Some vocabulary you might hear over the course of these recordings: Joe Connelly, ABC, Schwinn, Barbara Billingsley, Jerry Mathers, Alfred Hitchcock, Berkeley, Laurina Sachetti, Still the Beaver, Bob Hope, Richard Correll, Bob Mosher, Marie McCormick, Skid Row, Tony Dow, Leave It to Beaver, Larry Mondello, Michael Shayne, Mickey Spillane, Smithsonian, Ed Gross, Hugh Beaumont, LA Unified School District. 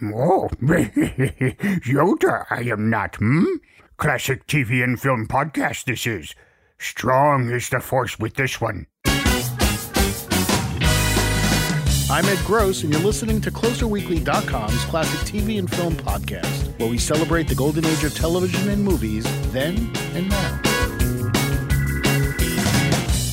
Oh, Yoda, I am not, Classic TV and film podcast this is. Strong is the force with this one. I'm Ed Gross, and you're listening to CloserWeekly.com's Classic TV and Film Podcast, where we celebrate the golden age of television and movies, then and now.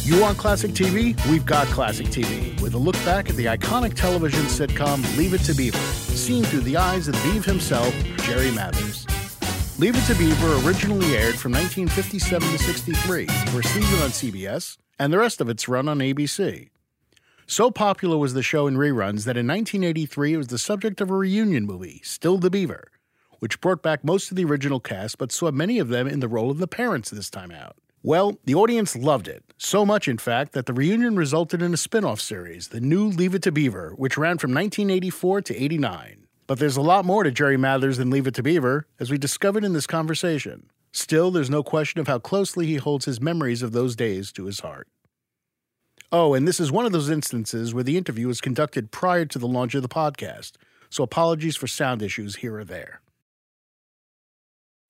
You want classic TV? We've got classic TV, with a look back at the iconic television sitcom Leave It to Beaver, seen through the eyes of the Beav himself, Jerry Mathers. Leave It to Beaver originally aired from 1957 to 63, for a season on CBS, and the rest of its run on ABC. So popular was the show in reruns that in 1983 it was the subject of a reunion movie, Still the Beaver, which brought back most of the original cast but saw many of them in the role of the parents this time out. Well, the audience loved it, so much in fact that the reunion resulted in a spin-off series, the new Leave It to Beaver, which ran from 1984 to 89. But there's a lot more to Jerry Mathers than Leave It to Beaver, as we discovered in this conversation. Still, there's no question of how closely he holds his memories of those days to his heart. Oh, and this is one of those instances where the interview was conducted prior to the launch of the podcast, so apologies for sound issues here or there.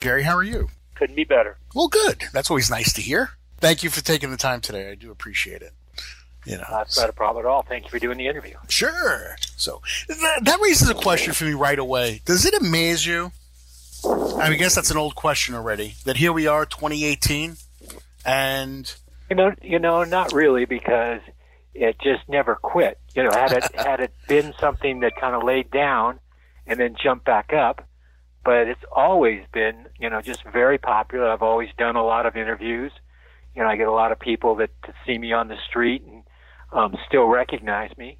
Jerry, how are you? Couldn't be better. Well, good. That's always nice to hear. Thank you for taking the time today. I do appreciate it. You know, that's not a problem at all. Thank you for doing the interview. Sure. So that raises a question for me right away. Does it amaze you? I mean, I guess that's an old question already. That here we are, 2018, and you know, not really, because it just never quit. You know, had it been something that kind of laid down and then jumped back up. But it's always been, you know, just very popular. I've always done a lot of interviews. You know, I get a lot of people that see me on the street and still recognize me.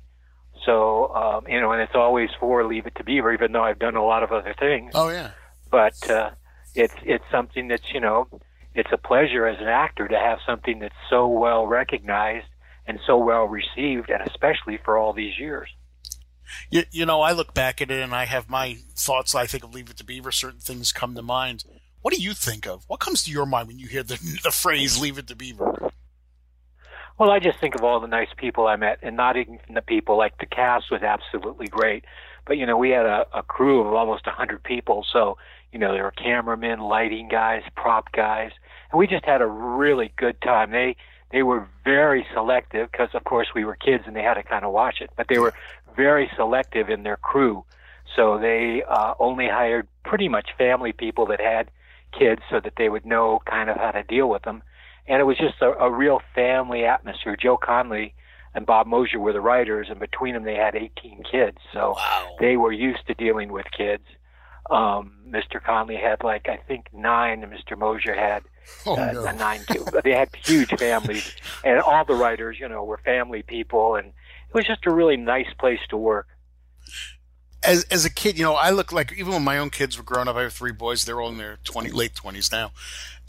So, you know, and it's always for Leave It to Beaver, even though I've done a lot of other things. Oh, yeah. But it's something that's, you know, it's a pleasure as an actor to have something that's so well recognized and so well received, and especially for all these years. You know, I look back at it and I have my thoughts. I think of Leave It to Beaver. Certain things come to mind. What do you think of? What comes to your mind when you hear the phrase Leave It to Beaver? Well, I just think of all the nice people I met, and not even the people. Like, the cast was absolutely great. But, you know, we had a crew of almost 100 people. So, you know, there were cameramen, lighting guys, prop guys. And we just had a really good time. They were very selective because, of course, we were kids and they had to kind of watch it. But they were very selective in their crew. So they only hired pretty much family people that had kids so that they would know kind of how to deal with them. And it was just a real family atmosphere. Joe Connelly and Bob Mosher were the writers, and between them they had 18 kids. So wow. They were used to dealing with kids. Mr. Connelly had, like, I think 9, and Mr. Mosher had 9 kids. They had huge families, and all the writers, you know, were family people, and it was just a really nice place to work. As a kid, you know, I look like, even when my own kids were growing up, I have 3 boys. They're all in their late 20s now.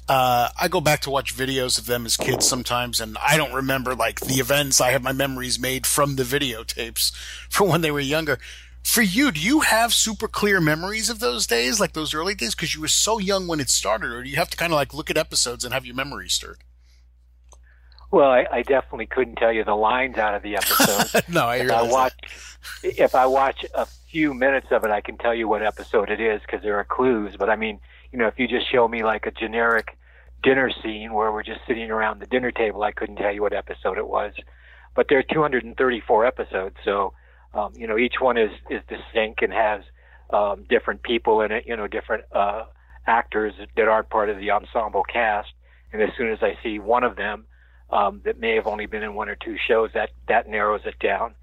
I go back to watch videos of them as kids sometimes, and I don't remember, like, the events. I have my memories made from the videotapes from when they were younger. For you, do you have super clear memories of those days, like those early days, because you were so young when it started, or do you have to kind of, like, look at episodes and have your memories stirred? Well, I definitely couldn't tell you the lines out of the episode. No, I realize If I watch a few minutes of it, I can tell you what episode it is because there are clues. But, I mean, you know, if you just show me, like, a generic dinner scene where we're just sitting around the dinner table, I couldn't tell you what episode it was. But there are 234 episodes, so... you know, each one is distinct and has different people in it, you know, different actors that aren't part of the ensemble cast. And as soon as I see one of them that may have only been in 1 or 2 shows, that narrows it down.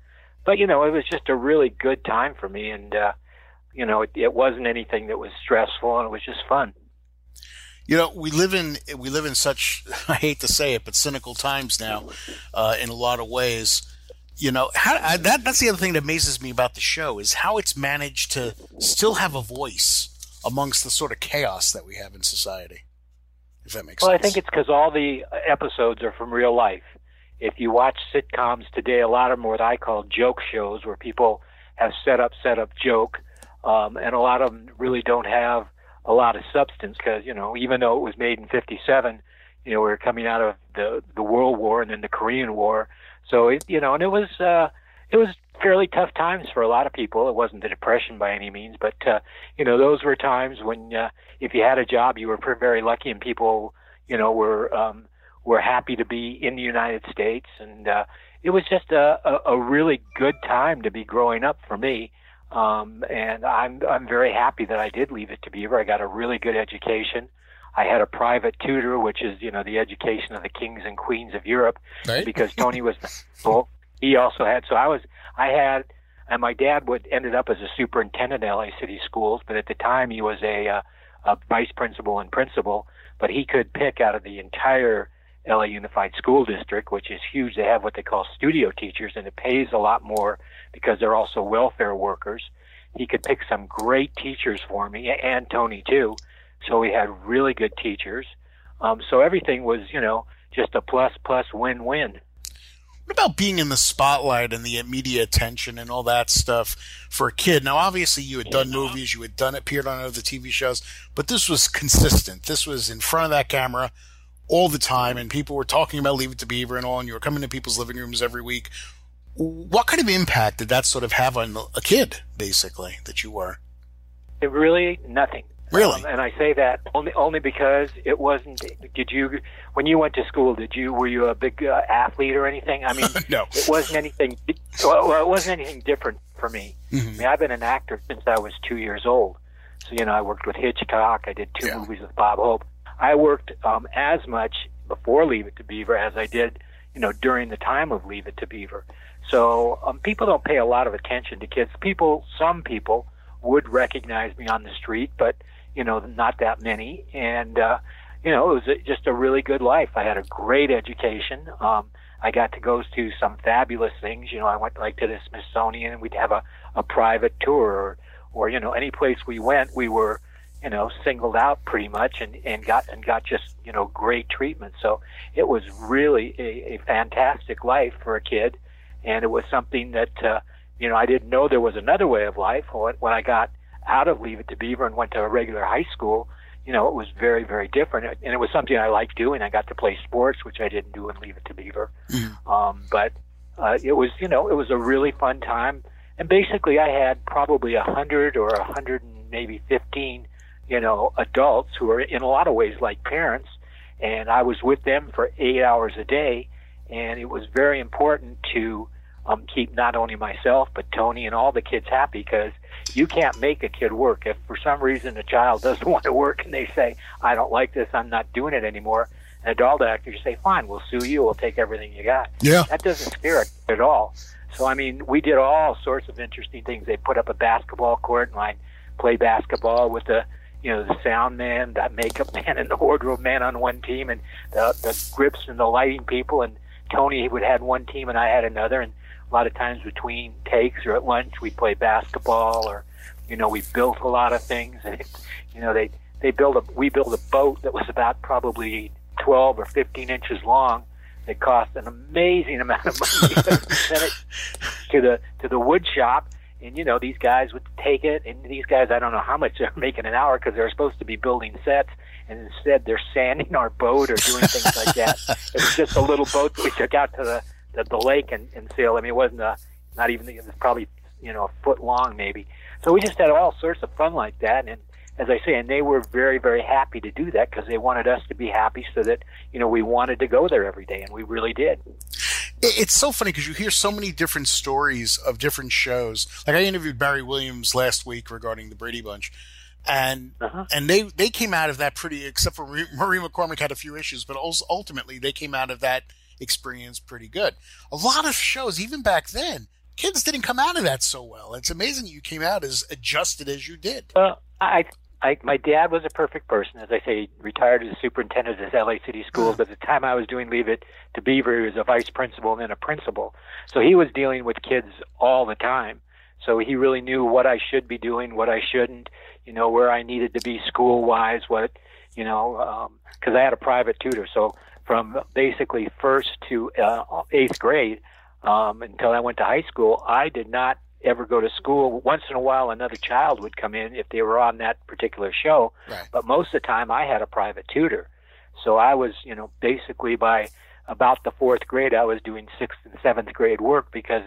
But, you know, it was just a really good time for me. And, you know, it wasn't anything that was stressful, and it was just fun. You know, we live in such, I hate to say it, but cynical times now in a lot of ways. You know, that's the other thing that amazes me about the show is how it's managed to still have a voice amongst the sort of chaos that we have in society, if that makes sense. Well, I think it's because all the episodes are from real life. If you watch sitcoms today, a lot of them are what I call joke shows, where people have set up joke, and a lot of them really don't have a lot of substance because, you know, even though it was made in 57, you know, we were coming out of the World War and then the Korean War. So, it, you know, and it was fairly tough times for a lot of people. It wasn't the Depression by any means, but, you know, those were times when, if you had a job, you were very lucky, and people, you know, were happy to be in the United States. And, it was just a really good time to be growing up for me. And I'm very happy that I did leave it to Beaver. I got a really good education. I had a private tutor, which is, you know, the education of the kings and queens of Europe, right? Because Tony was full. He also had, so and my dad ended up as a superintendent at LA City Schools, but at the time he was a vice principal and principal, but he could pick out of the entire LA Unified School District, which is huge. They have what they call studio teachers, and it pays a lot more because they're also welfare workers. He could pick some great teachers for me, and Tony too. So we had really good teachers. So everything was, you know, just a plus win-win. What about being in the spotlight and the media attention and all that stuff for a kid? Now, obviously, you had done movies, you had appeared on other TV shows, but this was consistent. This was in front of that camera all the time, and people were talking about Leave It to Beaver and all, and you were coming to people's living rooms every week. What kind of impact did that sort of have on a kid, basically, that you were? It really, nothing. Really? And I say that only because it wasn't. When you went to school, were you a big athlete or anything? I mean, no. It wasn't anything. Well, it wasn't anything different for me. Mm-hmm. I mean, I've been an actor since I was 2 years old. So, you know, I worked with Hitchcock. I did two movies with Bob Hope. I worked as much before Leave It to Beaver as I did, you know, during the time of Leave It to Beaver. So people don't pay a lot of attention to kids. Some people would recognize me on the street, but, you know, not that many. And, you know, it was just a really good life. I had a great education. I got to go to some fabulous things. You know, I went to the Smithsonian, and we'd have a private tour, or, you know, any place we went, we were, you know, singled out pretty much, and got just, you know, great treatment. So it was really a fantastic life for a kid. And it was something that, you know, I didn't know there was another way of life. When I got out of Leave It to Beaver and went to a regular high school, you know, it was very, very different. And it was something I liked doing. I got to play sports, which I didn't do in Leave It to Beaver. Mm-hmm. But it was, you know, it was a really fun time. And basically I had probably 100 or 100 and maybe 15, you know, adults who are in a lot of ways like parents. And I was with them for 8 hours a day. And it was very important to keep not only myself, but Tony and all the kids happy, because you can't make a kid work. If for some reason a child doesn't want to work and they say, I don't like this, I'm not doing it anymore, an adult actor, you say, fine, we'll sue you, we'll take everything you got. Yeah. That doesn't scare a kid at all. So, I mean, we did all sorts of interesting things. They put up a basketball court, and I'd play basketball with the, you know, the sound man, the makeup man, and the wardrobe man on one team, and the grips and the lighting people, and Tony would have one team and I had another, and a lot of times between takes or at lunch we'd play basketball, or, you know, we built a lot of things. And it, you know, we built a boat that was about probably 12 or 15 inches long. It cost an amazing amount of money. We sent it to the wood shop, and, you know, these guys would take it, and these guys, I don't know how much they're making an hour, because they're supposed to be building sets, and instead they're sanding our boat or doing things like that. It was just a little boat that we took out to the lake and sailed. I mean, it wasn't it was probably, you know, a foot long maybe. So we just had all sorts of fun like that. And as I say, and they were very, very happy to do that, because they wanted us to be happy, so that, you know, we wanted to go there every day, and we really did. It's so funny, because you hear so many different stories of different shows. Like, I interviewed Barry Williams last week regarding the Brady Bunch. And and they came out of that pretty, except for Marie McCormick had a few issues, but also ultimately they came out of that experience pretty good. A lot of shows, even back then, kids didn't come out of that so well. It's amazing you came out as adjusted as you did. Well, my dad was a perfect person. As I say, he retired as superintendent at LA City Schools. But at the time I was doing Leave It to Beaver, he was a vice principal and then a principal. So he was dealing with kids all the time. So he really knew what I should be doing, what I shouldn't, you know, where I needed to be school-wise, what, you know, because I had a private tutor. So from basically first to eighth grade until I went to high school, I did not ever go to school. Once in a while, another child would come in if they were on that particular show. Right. But most of the time, I had a private tutor. So I was, you know, basically by about the fourth grade, I was doing sixth and seventh grade work, because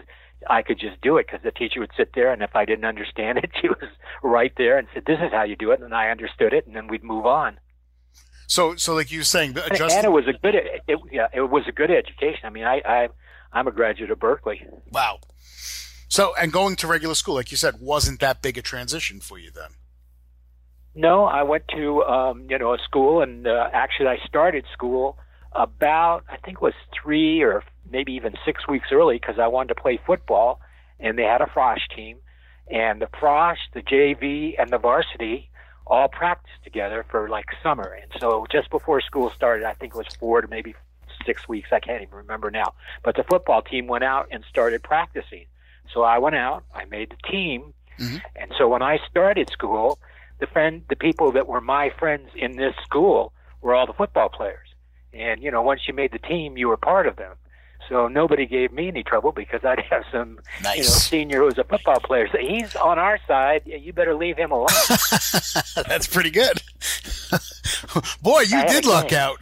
I could just do it because the teacher would sit there, and if I didn't understand it, she was right there and said, "This is how you do it," and I understood it, and then we'd move on. So like you were saying, and it was a good, it was a good education. I mean, I'm a graduate of Berkeley. Wow. So, and going to regular school, like you said, wasn't that big a transition for you then? No, I went to a school, and actually I started school about, I think it was 3 or maybe even 6 weeks early, because I wanted to play football, and they had a frosh team, and the frosh, the JV, and the varsity all practiced together for like summer. And so just before school started, I think it was 4 to maybe 6 weeks, I can't even remember now, but the football team went out and started practicing. So I went out, I made the team, and so when I started school, the people that were my friends in this school were all the football players. And, you know, once you made the team, you were part of them. So nobody gave me any trouble, because I'd have some senior who was a football player say, "He's on our side. You better leave him alone." That's pretty good. Boy, you did luck out.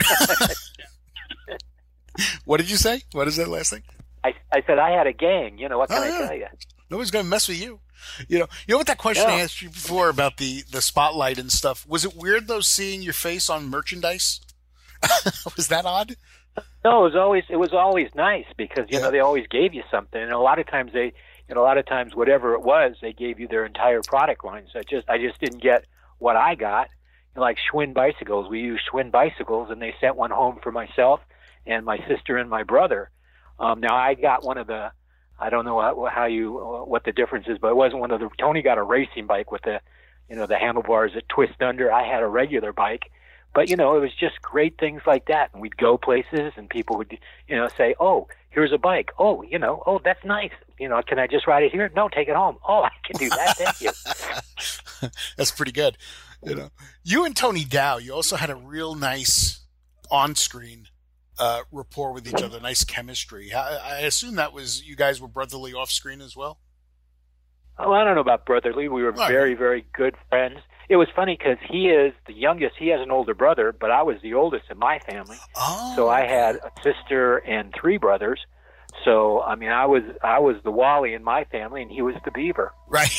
What did you say? What is that last thing? I said I had a gang. You know, what can I tell you? Nobody's going to mess with you. You know what that question I asked you before about the spotlight and stuff? Was it weird, though, seeing your face on merchandise? Was that odd? No, it was always nice, because you know they always gave you something, and a lot of times whatever it was, they gave you their entire product line. So I just didn't get what I got. You know, like Schwinn bicycles, we used Schwinn bicycles, and they sent one home for myself and my sister and my brother. Now I got one of the, I don't know what the difference is, but it wasn't one of the. Tony got a racing bike with the, the handlebars that twist under. I had a regular bike. But, it was just great things like that. And we'd go places, and people would, say, "Oh, here's a bike. Oh, oh, that's nice. Can I just ride it here?" "No, take it home." "Oh, I can do that. Thank you." That's pretty good. You and Tony Dow, you also had a real nice on-screen rapport with each other, nice chemistry. I assume that was, you guys were brotherly off-screen as well? Oh, I don't know about brotherly. We were very, very good friends. It was funny because he is the youngest. He has an older brother, but I was the oldest in my family. Oh. So I had a sister and 3 brothers. So, I mean, I was the Wally in my family, and he was the Beaver. Right.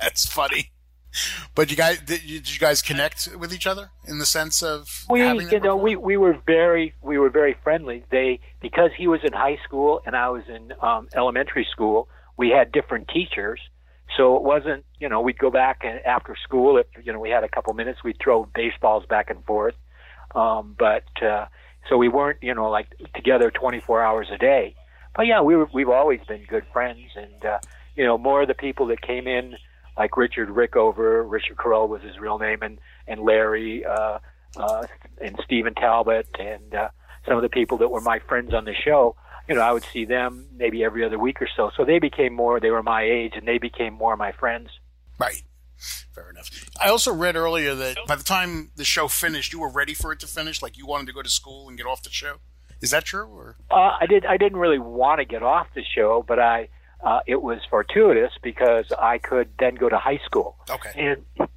That's funny. But did you guys connect with each other in the sense of having that rapport? We were very friendly. Because he was in high school and I was in elementary school, we had different teachers. So it wasn't, we'd go back and after school, if, we had a couple minutes, we'd throw baseballs back and forth. So we weren't, like together 24 hours a day. But yeah, we've always been good friends. And, more of the people that came in, like Richard Correll was his real name, and Larry, and Stephen Talbot, and, some of the people that were my friends on the show. I would see them maybe every other week or so. So they were my age, and they became more my friends. Right. Fair enough. I also read earlier that by the time the show finished, you were ready for it to finish, like you wanted to go to school and get off the show. Is that true? Or? I didn't really want to get off the show, but it was fortuitous because I could then go to high school. Okay. And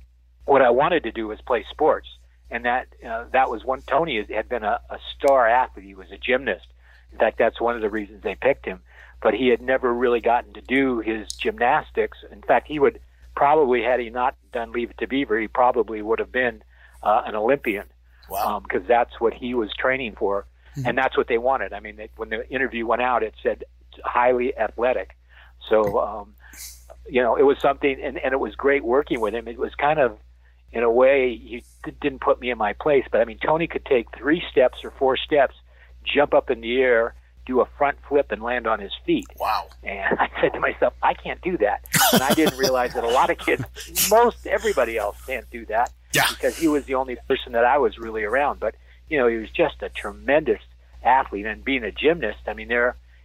what I wanted to do was play sports. And that was one. Tony had been a star athlete. He was a gymnast. In fact, that's one of the reasons they picked him. But he had never really gotten to do his gymnastics. In fact, he would probably, had he not done Leave It to Beaver, he probably would have been an Olympian. Wow. Because that's what he was training for. Mm-hmm. And that's what they wanted. I mean, when the interview went out, it said highly athletic. So, it was something, and it was great working with him. It was kind of, in a way, he didn't put me in my place. But, I mean, Tony could take 3 steps or 4 steps, jump up in the air, do a front flip, and land on his feet. Wow. And I said to myself, I can't do that. And I didn't realize that a lot of kids, everybody else can't do that. Yeah. Because he was the only person that I was really around. But, he was just a tremendous athlete. And being a gymnast, I mean,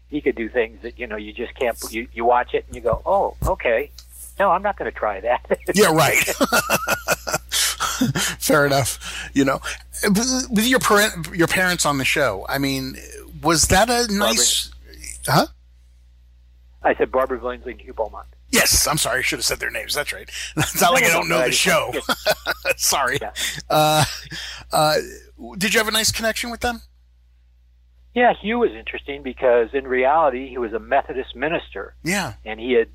he could do things that, you just can't, you watch it and you go, "Oh, okay. No, I'm not going to try that." Yeah, right. Fair enough. With your parents on the show, I mean, was that a nice... Barbara. Huh? I said Barbara Billingsley and Hugh Beaumont. Yes, I'm sorry. I should have said their names. That's right. It's not like I don't know the show. Sorry. Yeah. Did you have a nice connection with them? Yeah, Hugh was interesting because in reality he was a Methodist minister. Yeah. And he had,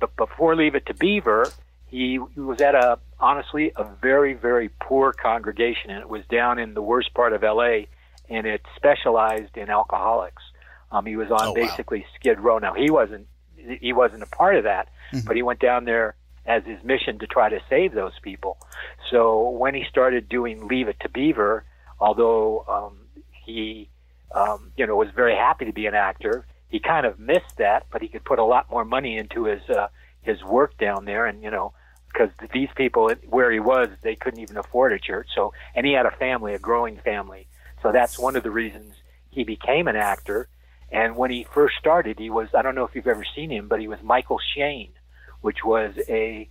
but before Leave It to Beaver, he was at honestly a very, very poor congregation, and it was down in the worst part of LA, and it specialized in alcoholics. He was on basically Skid Row. Now he wasn't a part of that, mm-hmm. but he went down there as his mission to try to save those people. So when he started doing Leave It to Beaver, although he was very happy to be an actor, he kind of missed that, but he could put a lot more money into his work down there, and because these people where he was, they couldn't even afford a church. So, and he had a growing family. So that's one of the reasons he became an actor. And when he first started, he was, I don't know if you've ever seen him, but he was Michael Shayne, which was the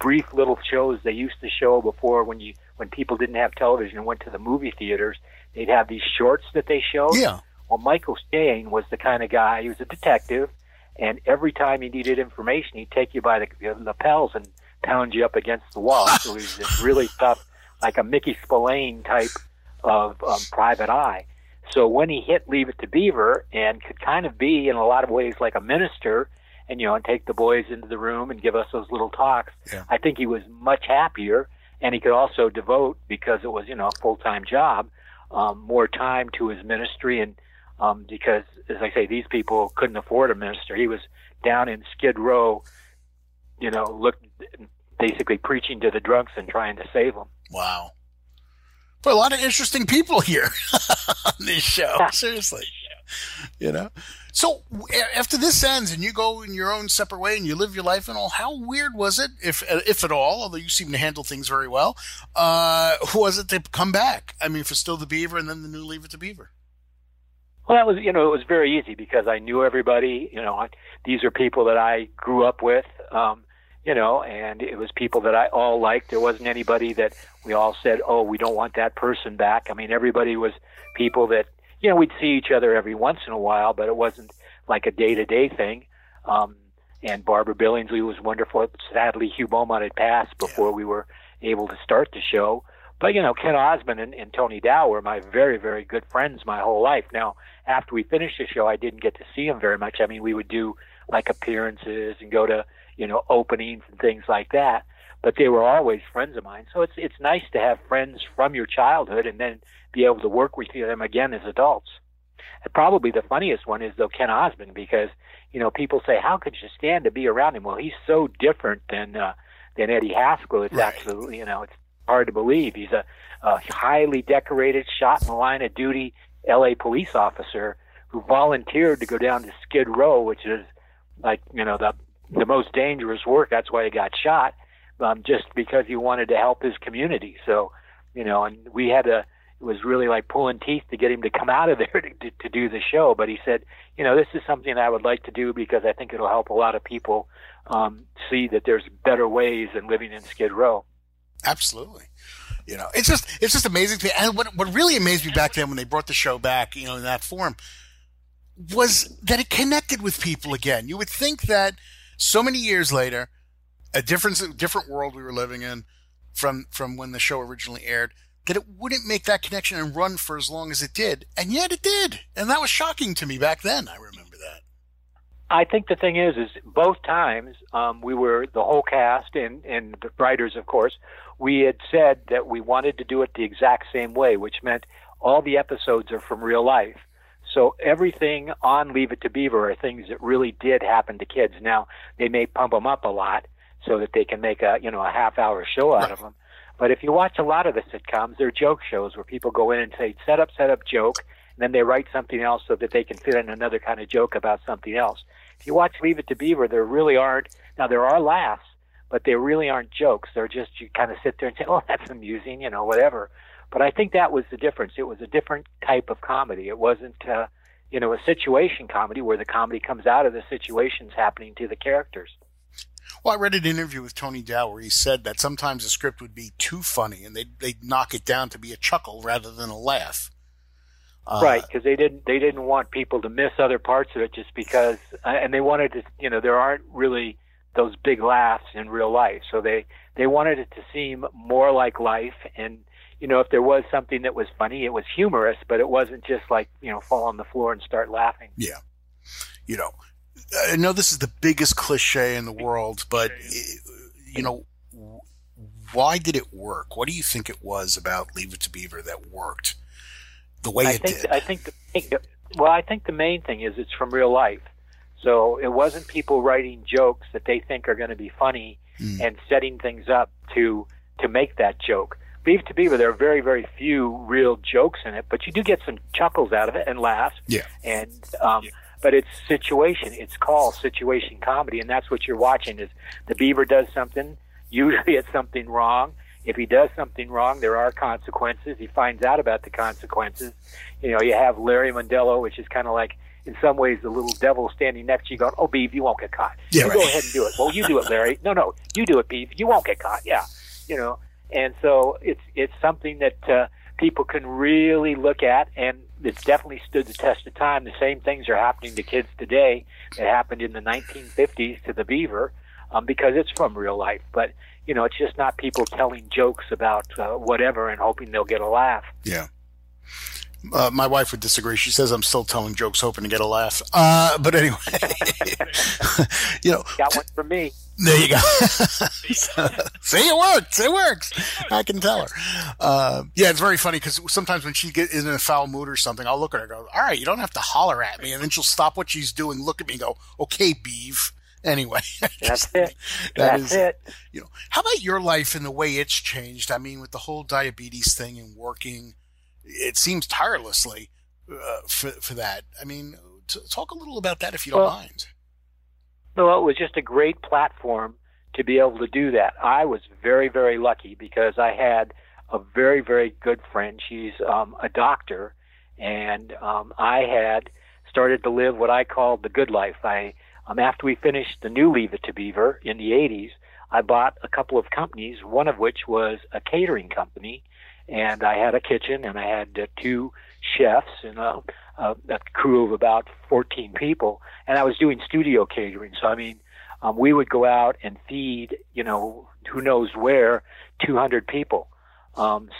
brief little shows they used to show before when people didn't have television and went to the movie theaters. They'd have these shorts that they showed. Yeah. Well, Michael Shayne was the kind of guy, he was a detective, and every time he needed information, he'd take you by the lapels and pound you up against the wall. So he was this really tough, like a Mickey Spillane type of private eye. So when he hit Leave It to Beaver and could kind of be in a lot of ways like a minister and take the boys into the room and give us those little talks, yeah. I think he was much happier, and he could also devote, because it was, a full-time job, more time to his ministry. And because, as I say, these people couldn't afford a minister. He was down in Skid Row, basically preaching to the drunks and trying to save them. Wow. But a lot of interesting people here on this show. Seriously. So after this ends and you go in your own separate way and you live your life and all, how weird was it, if at all, although you seem to handle things very well, was it to come back? I mean, for Still the Beaver and then the new Leave It to Beaver? Well, that was, it was very easy because I knew everybody. These are people that I grew up with. And it was people that I all liked. There wasn't anybody that we all said, oh, we don't want that person back. I mean, everybody was people that, we'd see each other every once in a while, but it wasn't like a day-to-day thing. And Barbara Billingsley was wonderful. Sadly, Hugh Beaumont had passed before we were able to start the show. But, Ken Osmond and Tony Dow were my very, very good friends my whole life. Now, after we finished the show, I didn't get to see them very much. I mean, we would do, like, appearances and go to, openings and things like that. But they were always friends of mine. So it's nice to have friends from your childhood and then be able to work with them again as adults. And probably the funniest one is, though, Ken Osmond, because, people say, how could you stand to be around him? Well, he's so different than Eddie Haskell. It's absolutely, it's hard to believe. He's a highly decorated, shot in the line of duty LA police officer who volunteered to go down to Skid Row, which is like, the most dangerous work. That's why he got shot, just because he wanted to help his community. So, and we had it was really like pulling teeth to get him to come out of there to do the show. But he said, this is something I would like to do because I think it'll help a lot of people see that there's better ways than living in Skid Row. Absolutely. It's just amazing to me. And what really amazed me back then when they brought the show back, in that form, was that it connected with people again. You would think that so many years later, a different world we were living in from when the show originally aired, that it wouldn't make that connection and run for as long as it did. And yet it did. And that was shocking to me back then. I remember that. I think the thing is both times we were, the whole cast and the writers, of course, we had said that we wanted to do it the exact same way, which meant all the episodes are from real life. So everything on Leave It to Beaver are things that really did happen to kids. Now, they may pump them up a lot so that they can make a half-hour show out of them. But if you watch a lot of the sitcoms, they're joke shows where people go in and say, set up, joke, and then they write something else so that they can fit in another kind of joke about something else. If you watch Leave It to Beaver, there really aren't – now, there are laughs, but they really aren't jokes. They're just – you kind of sit there and say, oh, that's amusing, whatever. But I think that was the difference. It was a different type of comedy. It wasn't, a situation comedy where the comedy comes out of the situations happening to the characters. Well, I read an interview with Tony Dow where he said that sometimes the script would be too funny and they'd knock it down to be a chuckle rather than a laugh. Right, because they didn't want people to miss other parts of it just because, and they wanted to, there aren't really those big laughs in real life. So they wanted it to seem more like life and, you know, if there was something that was funny, it was humorous, but it wasn't just like, you know, fall on the floor and start laughing. Yeah. You know, I know this is the biggest cliche in the world, but, you know, why did it work? What do you think it was about Leave It to Beaver that worked the way it did? I think the main thing is it's from real life. So it wasn't people writing jokes that they think are going to be funny and setting things up to make that joke. Leave to Beaver, there are very, very few real jokes in it, but you do get some chuckles out of it and laughs. Yeah. And but it's situation. It's called situation comedy, and that's what you're watching is the beaver does something. Usually it's something wrong. If he does something wrong, there are consequences. He finds out about the consequences. You know, you have Larry Mondello, which is kind of like, in some ways, the little devil standing next to you going, oh, Beav, you won't get caught. Yeah, right. Go ahead and do it. Well, you do it, Larry. No, you do it, Beav. You won't get caught. Yeah, you know. And so it's something that people can really look at, and it's definitely stood the test of time. The same things are happening to kids today that happened in the 1950s to the beaver because it's from real life. But, you know, it's just not people telling jokes about whatever and hoping they'll get a laugh. Yeah. My wife would disagree. She says I'm still telling jokes hoping to get a laugh. But anyway, you know. Got one for me. There you go. See, it works. It works. I can tell her. Yeah, it's very funny because sometimes when she gets in a foul mood or something, I'll look at her and go, all right, you don't have to holler at me. And then she'll stop what she's doing, look at me and go, okay, Beav. Anyway. That's it. That's it. You know, how about your life and the way it's changed? I mean, with the whole diabetes thing and working, it seems tirelessly for that. I mean, talk a little about that if you don't mind. No, it was just a great platform to be able to do that. I was very, very lucky because I had a very, very good friend. She's a doctor, and I had started to live what I called the good life. I after we finished the new Leave It to Beaver in the 80s, I bought a couple of companies, one of which was a catering company, and I had a kitchen, and I had two chefs and a crew of about 14 people, and I was doing studio catering. So, I mean, we would go out and feed, you know, who knows where, 200 people.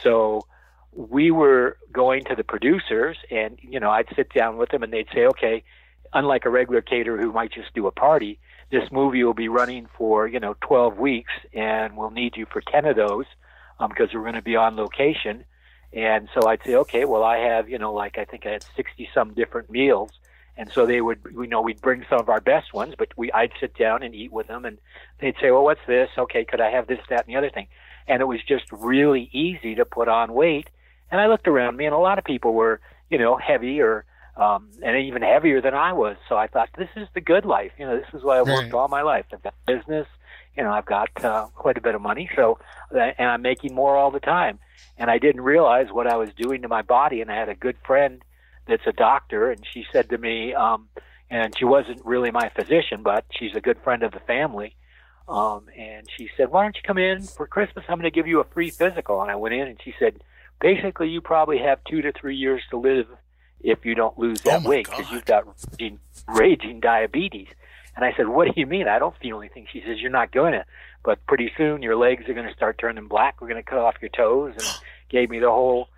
So we were going to the producers, and, you know, I'd sit down with them, and they'd say, okay, unlike a regular caterer who might just do a party, this movie will be running for, you know, 12 weeks, and we'll need you for 10 of those. Because we're going to be on location. And so I'd say, okay, well, I have, you know, like I think I had 60-some different meals. And so they would, you know, we'd bring some of our best ones, but I'd sit down and eat with them. And they'd say, well, what's this? Okay, could I have this, that, and the other thing? And it was just really easy to put on weight. And I looked around me, and a lot of people were, you know, heavy or and even heavier than I was. So I thought, this is the good life. You know, this is what I've worked all my life. I've got business. You know, I've got quite a bit of money, so and I'm making more all the time. And I didn't realize what I was doing to my body. And I had a good friend that's a doctor, and she said to me, and she wasn't really my physician, but she's a good friend of the family. And she said, why don't you come in for Christmas? I'm going to give you a free physical. And I went in, and she said, basically, you probably have 2 to 3 years to live if you don't lose that weight because you've got raging diabetes. And I said, what do you mean? I don't feel anything. She says, you're not going to. But pretty soon your legs are going to start turning black. We're going to cut off your toes. And gave me the whole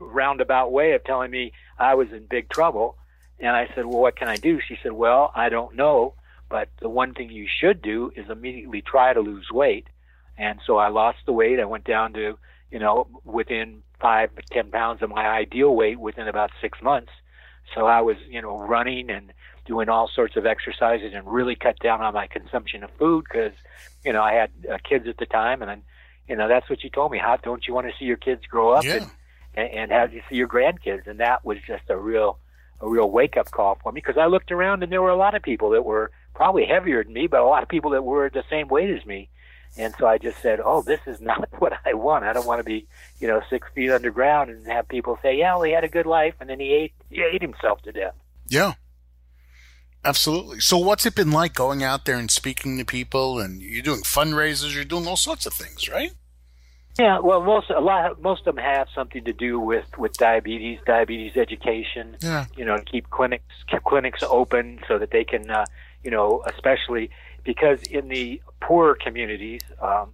roundabout way of telling me I was in big trouble. And I said, well, what can I do? She said, well, I don't know. But the one thing you should do is immediately try to lose weight. And so I lost the weight. I went down to, you know, within 5 to 10 pounds of my ideal weight within about 6 months. So I was, you know, running and doing all sorts of exercises and really cut down on my consumption of food because, you know, I had kids at the time. And, you know, that's what you told me. How don't you want to see your kids grow up and how do you see your grandkids? And that was just a real wake-up call for me because I looked around and there were a lot of people that were probably heavier than me, but a lot of people that were the same weight as me. And so I just said, oh, this is not what I want. I don't want to be, you know, 6 feet underground and have people say, yeah, well, he had a good life. And then he ate himself to death. Yeah. Absolutely. So what's it been like going out there and speaking to people, and you're doing fundraisers, you're doing all sorts of things, right? Yeah, well, most of them have something to do with diabetes education, you know, to keep clinics open so that they can, you know, especially because in the poorer communities, a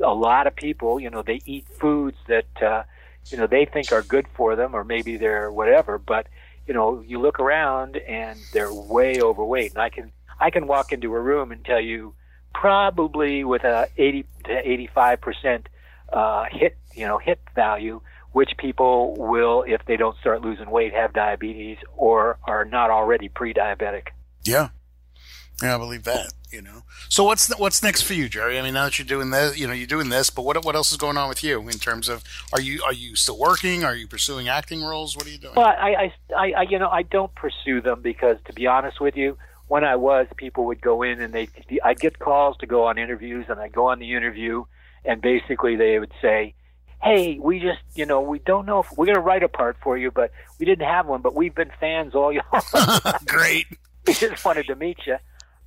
lot of people, you know, they eat foods that, you know, they think are good for them, or maybe they're whatever, but, you know, you look around and they're way overweight. And I can walk into a room and tell you probably with a 80 to 85% hit value, which people will, if they don't start losing weight, have diabetes or are not already pre-diabetic. Yeah. Yeah, I believe that, you know. So what's next for you, Jerry? I mean, now that you're doing this, you know, you're doing this, but what else is going on with you in terms of, are you still working? Are you pursuing acting roles? What are you doing? Well, I you know, I don't pursue them because, to be honest with you, when I was, people would go in and I'd get calls to go on interviews, and I'd go on the interview, and basically they would say, hey, we just, you know, we don't know if we're going to write a part for you, but we didn't have one, but we've been fans all year. Great. We just wanted to meet you.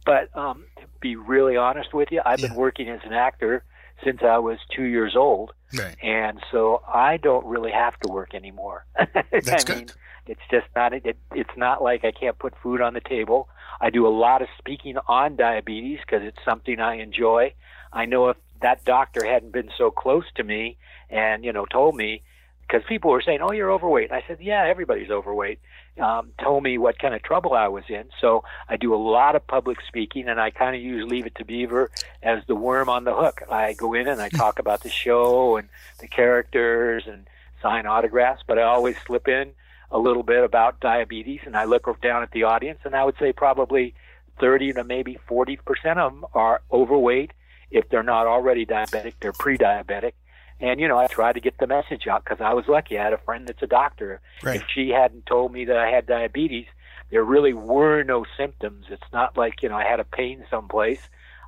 But to be really honest with you, I've been working as an actor since I was 2 years old. Right. And so I don't really have to work anymore. That's good. Mean, it's just not it's not like I can't put food on the table. I do a lot of speaking on diabetes because it's something I enjoy. I know if that doctor hadn't been so close to me and, you know, told me, because people were saying, oh, you're overweight. And I said, yeah, everybody's overweight. Told me what kind of trouble I was in. So I do a lot of public speaking, and I kind of use Leave It to Beaver as the worm on the hook. I go in and I talk about the show and the characters and sign autographs, but I always slip in a little bit about diabetes, and I look down at the audience, and I would say probably 30 to maybe 40% of them are overweight. If they're not already diabetic, they're pre-diabetic. And, you know, I tried to get the message out because I was lucky. I had a friend that's a doctor. Right. If she hadn't told me that I had diabetes, there really were no symptoms. It's not like, you know, I had a pain someplace.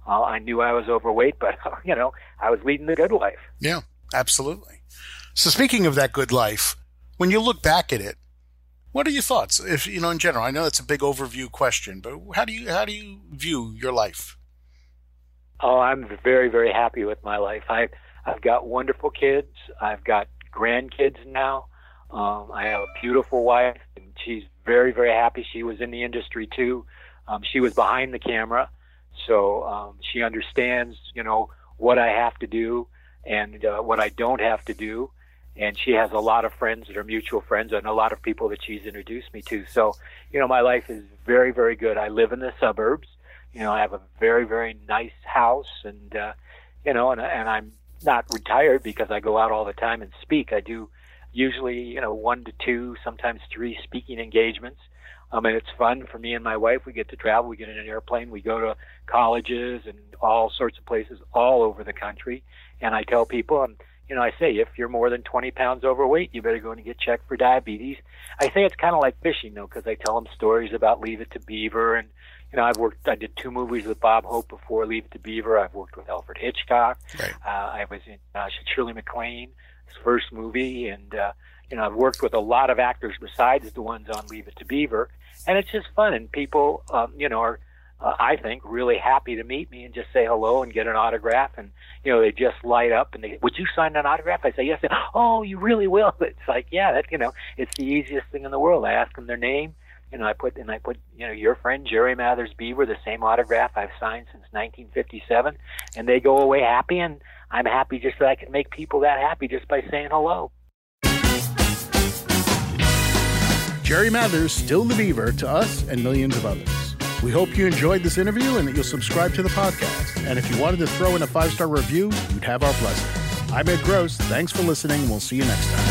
I knew I was overweight, but, you know, I was leading the good life. Yeah, absolutely. So speaking of that good life, when you look back at it, what are your thoughts? If, you know, in general, I know it's a big overview question, but how do you view your life? Oh, I'm very, very happy with my life. I've got wonderful kids. I've got grandkids now. I have a beautiful wife, and she's very, very happy. She was in the industry too. She was behind the camera, so she understands, you know, what I have to do and what I don't have to do. And she has a lot of friends that are mutual friends and a lot of people that she's introduced me to. So, you know, my life is very, very good. I live in the suburbs. You know, I have a very, very nice house, and you know, and I'm not retired because I go out all the time and speak. I do usually, you know, 1 to 2, sometimes 3 speaking engagements. And it's fun for me and my wife. We get to travel. We get in an airplane. We go to colleges and all sorts of places all over the country. And I tell people, and, you know, I say, if you're more than 20 pounds overweight, you better go and get checked for diabetes. I say it's kind of like fishing, though, because I tell them stories about Leave It to Beaver. And, you know, I did 2 movies with Bob Hope before Leave It to Beaver. I've worked with Alfred Hitchcock. Right. I was in Shirley MacLaine's first movie. And, you know, I've worked with a lot of actors besides the ones on Leave It to Beaver. And it's just fun. And people, you know, are, I think, really happy to meet me and just say hello and get an autograph. And, you know, they just light up and they, would you sign an autograph? I say, yes. And, oh, you really will? It's like, yeah, that, you know, it's the easiest thing in the world. I ask them their name. You know, I put, you know, your friend Jerry Mathers Beaver, the same autograph I've signed since 1957, and they go away happy, and I'm happy just that I can make people that happy just by saying hello. Jerry Mathers, Still the Beaver, to us and millions of others. We hope you enjoyed this interview and that you'll subscribe to the podcast. And if you wanted to throw in a 5-star review, you'd have our blessing. I'm Ed Gross. Thanks for listening. We'll see you next time.